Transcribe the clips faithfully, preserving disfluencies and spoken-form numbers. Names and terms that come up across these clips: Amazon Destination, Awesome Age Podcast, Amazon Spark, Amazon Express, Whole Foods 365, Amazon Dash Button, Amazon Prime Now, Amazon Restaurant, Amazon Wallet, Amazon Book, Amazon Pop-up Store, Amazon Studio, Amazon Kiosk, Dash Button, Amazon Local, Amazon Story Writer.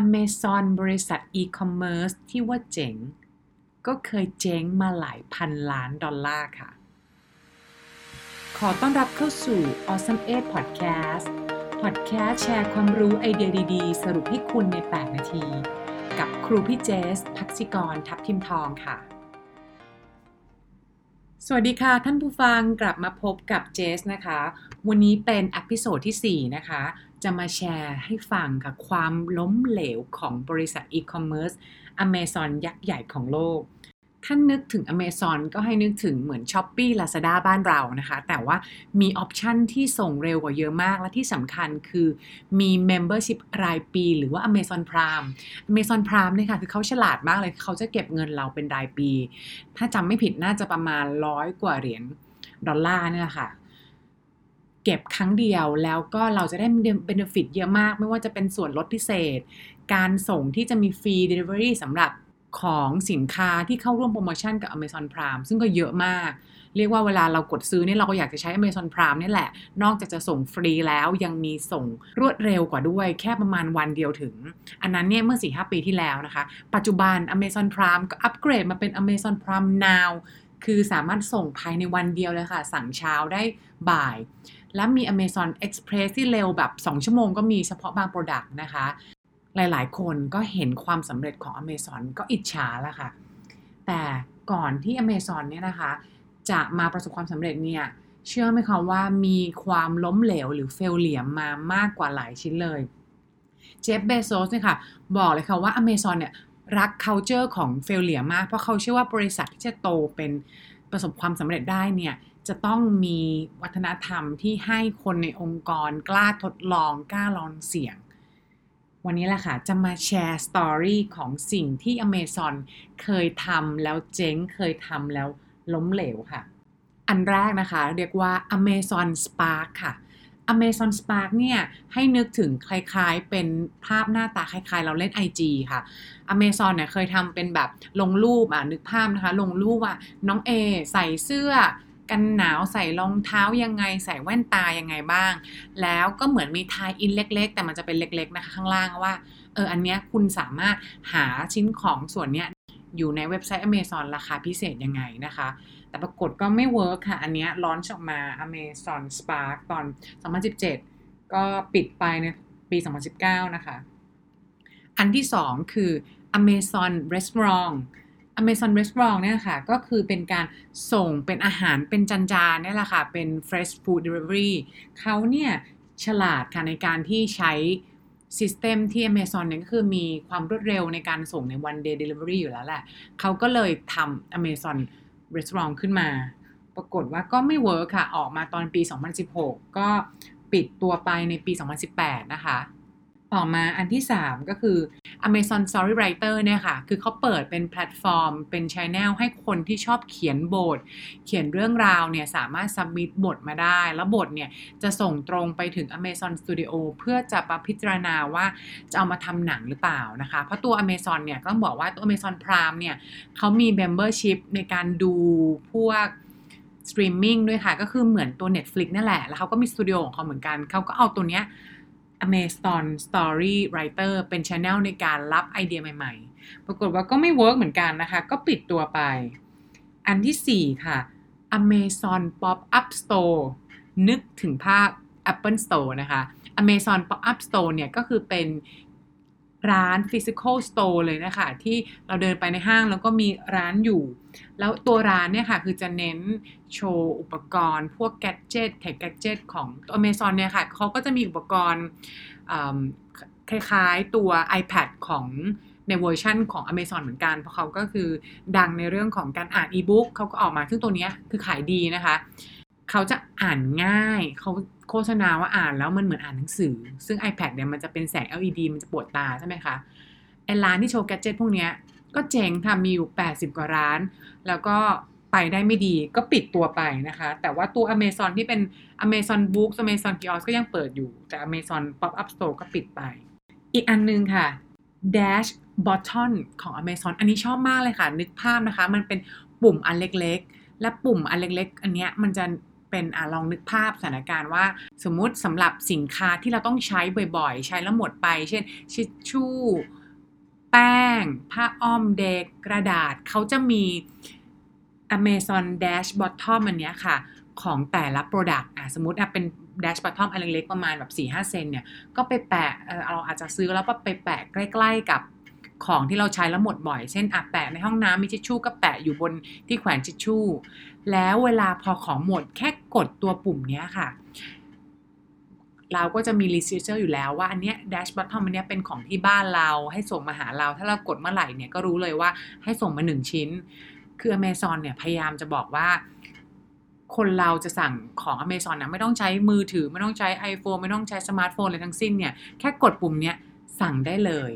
Amazon บริษัท e-commerce ที่ว่าเจ๋งก็เคยเจ๊งมาหลายพันล้านดอลลาร์ค่ะขอต้อนรับเข้าสู่ Awesome Age Podcast Podcast แชร์ความรู้ไอเดียดีๆสรุปให้คุณในแปดนาทีกับครูพี่เจสภักษิกรทับทิมทองค่ะสวัสดีค่ะท่านผู้ฟังกลับมาพบกับเจสนะคะวันนี้เป็นเอพิโซดที่สี่นะคะจะมาแชร์ให้ฟังค่ะความล้มเหลวของบริษัทอีคอมเมิร์ซ Amazon ยักษ์ใหญ่ของโลกท่านนึกถึง Amazon ก็ให้นึกถึงเหมือน Shopee Lazada บ้านเรานะคะแต่ว่ามีออปชั่นที่ส่งเร็วกว่าเยอะมากและที่สำคัญคือมี Membership รายปีหรือว่า Amazon Prime Amazon Prime เนี่ยค่ะคือเขาฉลาดมากเลยเขาจะเก็บเงินเราเป็นรายปีถ้าจำไม่ผิดน่าจะประมาณร้อยกว่าเหรียญดอลลาร์เนี่ยค่ะเก็บครั้งเดียวแล้วก็เราจะได้ benefit เยอะมากไม่ว่าจะเป็นส่วนลดพิเศษการส่งที่จะมีฟรี delivery สำหรับของสินค้าที่เข้าร่วมโปรโมชั่นกับ Amazon Prime ซึ่งก็เยอะมากเรียกว่าเวลาเรากดซื้อเนี่ยเราก็อยากจะใช้ Amazon Prime นี่แหละนอกจากจะส่งฟรีแล้วยังมีส่งรวดเร็วกว่าด้วยแค่ประมาณวันเดียวถึงอันนั้นเนี่ยเมื่อ สี่ถึงห้า ปีที่แล้วนะคะปัจจุบัน Amazon Prime ก็อัปเกรดมาเป็น Amazon Prime Now คือสามารถส่งภายในวันเดียวเลยค่ะสั่งเช้าได้บ่ายและมี Amazon Express ที่เร็วแบบสองชั่วโมงก็มีเฉพาะบาง product นะคะหลายๆคนก็เห็นความสำเร็จของ Amazon ก็อิจฉาละค่ะแต่ก่อนที่ Amazon เนี่ยนะคะจะมาประสบความสำเร็จเนี่ยเชื่อไหมคะว่ามีความล้มเหลวหรือ failure มามากกว่าหลายชิ้นเลยเจฟ เบโซสเนี่ยค่ะบอกเลยค่ะว่า Amazon เนี่ยรัก culture ของ failure มากเพราะเขาเชื่อว่าบริษัทที่จะโตเป็นประสบความสำเร็จได้เนี่ยจะต้องมีวัฒนธรรมที่ให้คนในองค์กรกล้าทดลองกล้าลองเสี่ยงวันนี้แหละค่ะจะมาแชร์สตอรี่ของสิ่งที่ Amazon เคยทำแล้วเจ๊งเคยทำแล้วล้มเหลวค่ะอันแรกนะคะเรียกว่า Amazon Spark ค่ะ Amazon Spark เนี่ยให้นึกถึงคล้ายๆเป็นภาพหน้าตาคล้ายๆเราเล่น ไอ จี ค่ะ Amazon เนี่ยเคยทำเป็นแบบลงรูปอ่ะนึกภาพนะคะลงรูปว่าน้อง A ใส่เสื้อกันหนาวใส่รองเท้ายังไงใส่แว่นตายังไงบ้างแล้วก็เหมือนมีทายอินเล็กๆแต่มันจะเป็นเล็กๆนะคะข้างล่างว่าเอออันเนี้ยคุณสามารถหาชิ้นของส่วนเนี้ยอยู่ในเว็บไซต์ Amazon ราคาพิเศษยังไงนะคะแต่ปรากฏก็ไม่เวิร์คค่ะอันเนี้ยลอนช์ออกมา Amazon Spark ตอนสองพันสิบเจ็ดก็ปิดไปในปีสองพันสิบเก้านะคะอันที่สองคือ Amazon Restaurant Amazon Restaurant เนี่ยค่ะก็คือเป็นการส่งเป็นอาหารเป็นจานๆเนี่ยแหละค่ะเป็น Fresh Food Delivery เขาเนี่ยฉลาดค่ะในการที่ใช้ System ที่ Amazon เนี่ยก็คือมีความรวดเร็วในการส่งใน One Day Delivery อยู่แล้วแหละเขาก็เลยทำ Amazon Restaurant ขึ้นมาปรากฏว่าก็ไม่เวิร์คค่ะออกมาตอนปีสองพันสิบหกก็ปิดตัวไปในปีสองพันสิบแปดนะคะต่อมาอันที่สามก็คือ Amazon Story Writer เนี่ยค่ะคือเขาเปิดเป็นแพลตฟอร์มเป็น channel ให้คนที่ชอบเขียนบทเขียนเรื่องราวเนี่ยสามารถ submit บทมาได้แล้วบทเนี่ยจะส่งตรงไปถึง Amazon Studio เพื่อจะมาพิจารณาว่าจะเอามาทำหนังหรือเปล่านะคะเพราะตัว Amazon เนี่ยก็ต้องบอกว่าตัว Amazon Prime เนี่ยเขามี membership ในการดูพวกสตรีมมิ่งด้วยค่ะก็คือเหมือนตัว Netflix นั่นแหละแล้วเขาก็มี Studio ของเขาเหมือนกันเขาก็เอาตัวเนี้ยAmazon Story Writer เป็น channel ในการรับไอเดียใหม่ๆปรากฏว่าก็ไม่เวิร์คเหมือนกันนะคะก็ปิดตัวไปอันที่สี่ค่ะ Amazon Pop-up Store นึกถึงภาพ Apple Store นะคะ Amazon Pop-up Store เนี่ยก็คือเป็นร้าน physical store เลยนะคะที่เราเดินไปในห้างแล้วก็มีร้านอยู่แล้วตัวร้านเนี่ยค่ะคือจะเน้นโชว์อุปกรณ์พวก gadget แท็ก gadget ของ Amazon เนี่ยค่ะเขาก็จะมีอุปกรณ์คล้ายๆตัว iPad ของในเวอร์ชั่นของ Amazon เหมือนกันเพราะเขาก็คือดังในเรื่องของการอ่าน e-book เขาก็ออกมาซึ่งตัวเนี้ยคือขายดีนะคะเขาจะอ่านง่ายเขาโฆษณาว่าอ่านแล้วมันเหมือนอ่านหนังสือซึ่ง iPad เนี่ยมันจะเป็นแสง แอล อี ดี มันจะปวดตาใช่ไหมคะไอ้ร้านที่โชว์แกดเจ็ตพวกเนี้ยก็เจ๋งค่ะมีอยู่แปดสิบกว่าร้านแล้วก็ไปได้ไม่ดีก็ปิดตัวไปนะคะแต่ว่าตัว Amazon ที่เป็น Amazon Book Amazon Kiosk ก็ยังเปิดอยู่แต่ Amazon Pop-up Store ก็ปิดไปอีกอันนึงค่ะ Dash Button ของ Amazon อันนี้ชอบมากเลยค่ะนึกภาพนะคะมันเป็นปุ่มอันเล็กๆและปุ่มอันเล็กๆอันเนี้ยมันจะ เป็นอ่ะลองนึกภาพสถานการณ์ว่าสมมุติสำหรับสินค้าที่เราต้องใช้บ่อยๆใช้แล้วหมดไปเช่นทิชชู่แป้งผ้าอ้อมเด็กกระดาษเขาจะมี Amazon Dash Button อันเนี้ยค่ะของแต่ละ product อ่ะสมมุติอ่ะเป็น Dash Button อันเล็กๆประมาณแบบ สี่ถึงห้า เซนเนี่ยก็ไปแปะเราอาจจะซื้อแล้วก็ไปแปะใกล้ๆกับของที่เราใช้แล้วหมดบ่อยเช่นอ่ะแปะในห้องน้ำมีทิชชู่ก็แปะอยู่บนที่แขวนทิชชู่แล้วเวลาพอของหมดแค่กดตัวปุ่มเนี้ยค่ะเราก็จะมีรีเซิร์ชอยู่แล้วว่าอันเนี้ยแดชบอททอมอันเนี้ยเป็นของที่บ้านเราให้ส่งมาหาเราถ้าเรากดเมื่อไหร่เนี่ยก็รู้เลยว่าให้ส่งมาหนึ่งชิ้นคือ Amazon เนี่ยพยายามจะบอกว่าคนเราจะสั่งของ Amazon นะไม่ต้องใช้มือถือไม่ต้องใช้ iPhone ไม่ต้องใช้สมาร์ทโฟนอะไรทั้งสิ้นเนี่ยแค่กดปุ่มเนี้ยสั่งได้เลย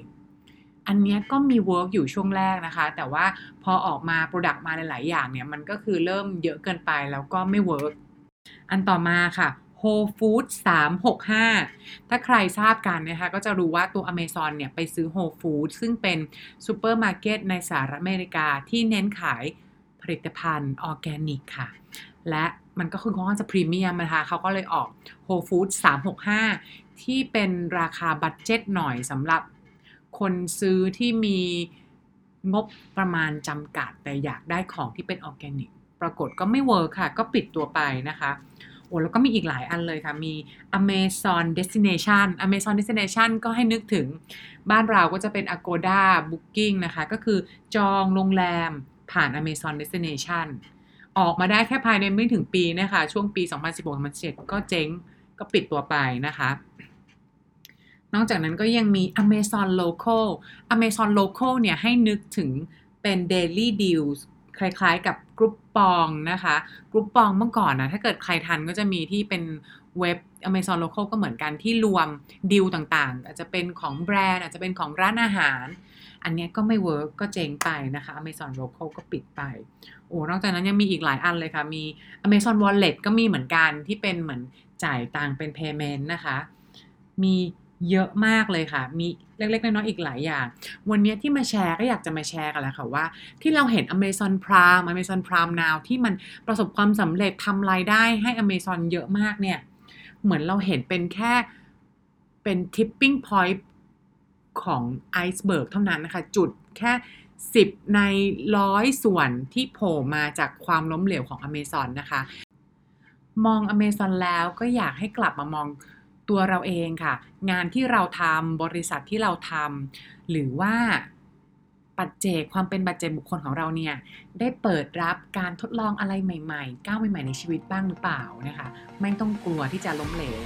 อันนี้ก็มีเวิร์กอยู่ช่วงแรกนะคะแต่ว่าพอออกมาโปรดักต์มาหลายๆอย่างเนี่ยมันก็คือเริ่มเยอะเกินไปแล้วก็ไม่เวิร์กอันต่อมาค่ะ Whole Foods สามหกห้าถ้าใครทราบกันนะคะก็จะรู้ว่าตัว Amazon เนี่ยไปซื้อ Whole Foods ซึ่งเป็นซูเปอร์มาร์เก็ตในสหรัฐอเมริกาที่เน้นขายผลิตภัณฑ์ออร์แกนิกค่ะและมันก็คือค่อนข้างจะพรีเมียมนะคะเขาก็เลยออก Whole Foods สามหกห้าที่เป็นราคาบัดเจ็ตหน่อยสำหรับคนซื้อที่มีงบประมาณจำกัดแต่อยากได้ของที่เป็นออร์แกนิกปรากฏก็ไม่เวิร์คค่ะก็ปิดตัวไปนะคะโอ้แล้วก็มีอีกหลายอันเลยค่ะมี Amazon Destination Amazon Destination ก็ให้นึกถึงบ้านเราก็จะเป็น Agoda Booking นะคะก็คือจองโรงแรมผ่าน Amazon Destination ออกมาได้แค่ภายในไม่ถึงปีนะคะช่วงปี สองพันสิบหก สองพันสิบเจ็ด ก็เจ๊งก็ปิดตัวไปนะคะนอกจากนั้นก็ยังมี Amazon Local Amazon Local เนี่ยให้นึกถึงเป็น Daily Deals คล้ายๆกับกรุ๊ปปองนะคะกรุ๊ปปองเมื่อก่อนนะถ้าเกิดใครทันก็จะมีที่เป็นเว็บ Amazon Local ก็เหมือนกันที่รวมดีลต่างๆอาจจะเป็นของแบรนด์อาจจะเป็นของร้านอาหารอันเนี้ยก็ไม่เวิร์คก็เจ๊งไปนะคะ Amazon Local ก็ปิดไปโอ้นอกจากนั้นยังมีอีกหลายอันเลยค่ะมี Amazon Wallet ก็มีเหมือนกันที่เป็นเหมือนจ่ายตังค์เป็น Payment นะคะมีเยอะมากเลยค่ะมีเล็กๆน้อยๆอีกหลายอย่างวันนี้ที่มาแชร์ก็อยากจะมาแชร์กันแล้วค่ะว่าที่เราเห็น Amazon Prime Amazon Prime Now ที่มันประสบความสำเร็จทำรายได้ให้ Amazon เยอะมากเนี่ยเหมือนเราเห็นเป็นแค่เป็น tipping point ของไอซ์เบิร์กเท่านั้นนะคะจุดแค่สิบในร้อยส่วนที่โผล่มาจากความล้มเหลวของ Amazon นะคะมอง Amazon แล้วก็อยากให้กลับมามองตัวเราเองค่ะงานที่เราทำบริษัทที่เราทำหรือว่าปัจเจกความเป็นปัจเจกบุคคลของเราเนี่ยได้เปิดรับการทดลองอะไรใหม่ๆก้าวใหม่ๆในชีวิตบ้างหรือเปล่านะคะไม่ต้องกลัวที่จะล้มเหลว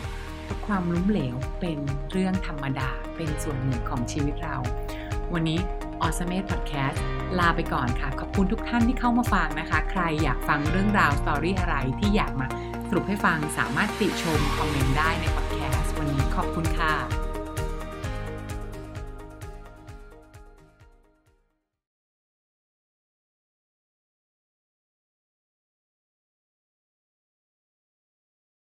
ความล้มเหลวเป็นเรื่องธรรมดาเป็นส่วนหนึ่งของชีวิตเราวันนี้ Awesome Age Podcast ลาไปก่อนค่ะขอบคุณทุกท่านที่เข้ามาฟังนะคะใครอยากฟังเรื่องราวสตอรี่อะไรที่อยากมาสรุปให้ฟังสามารถติชมคอมเมนต์ได้ใน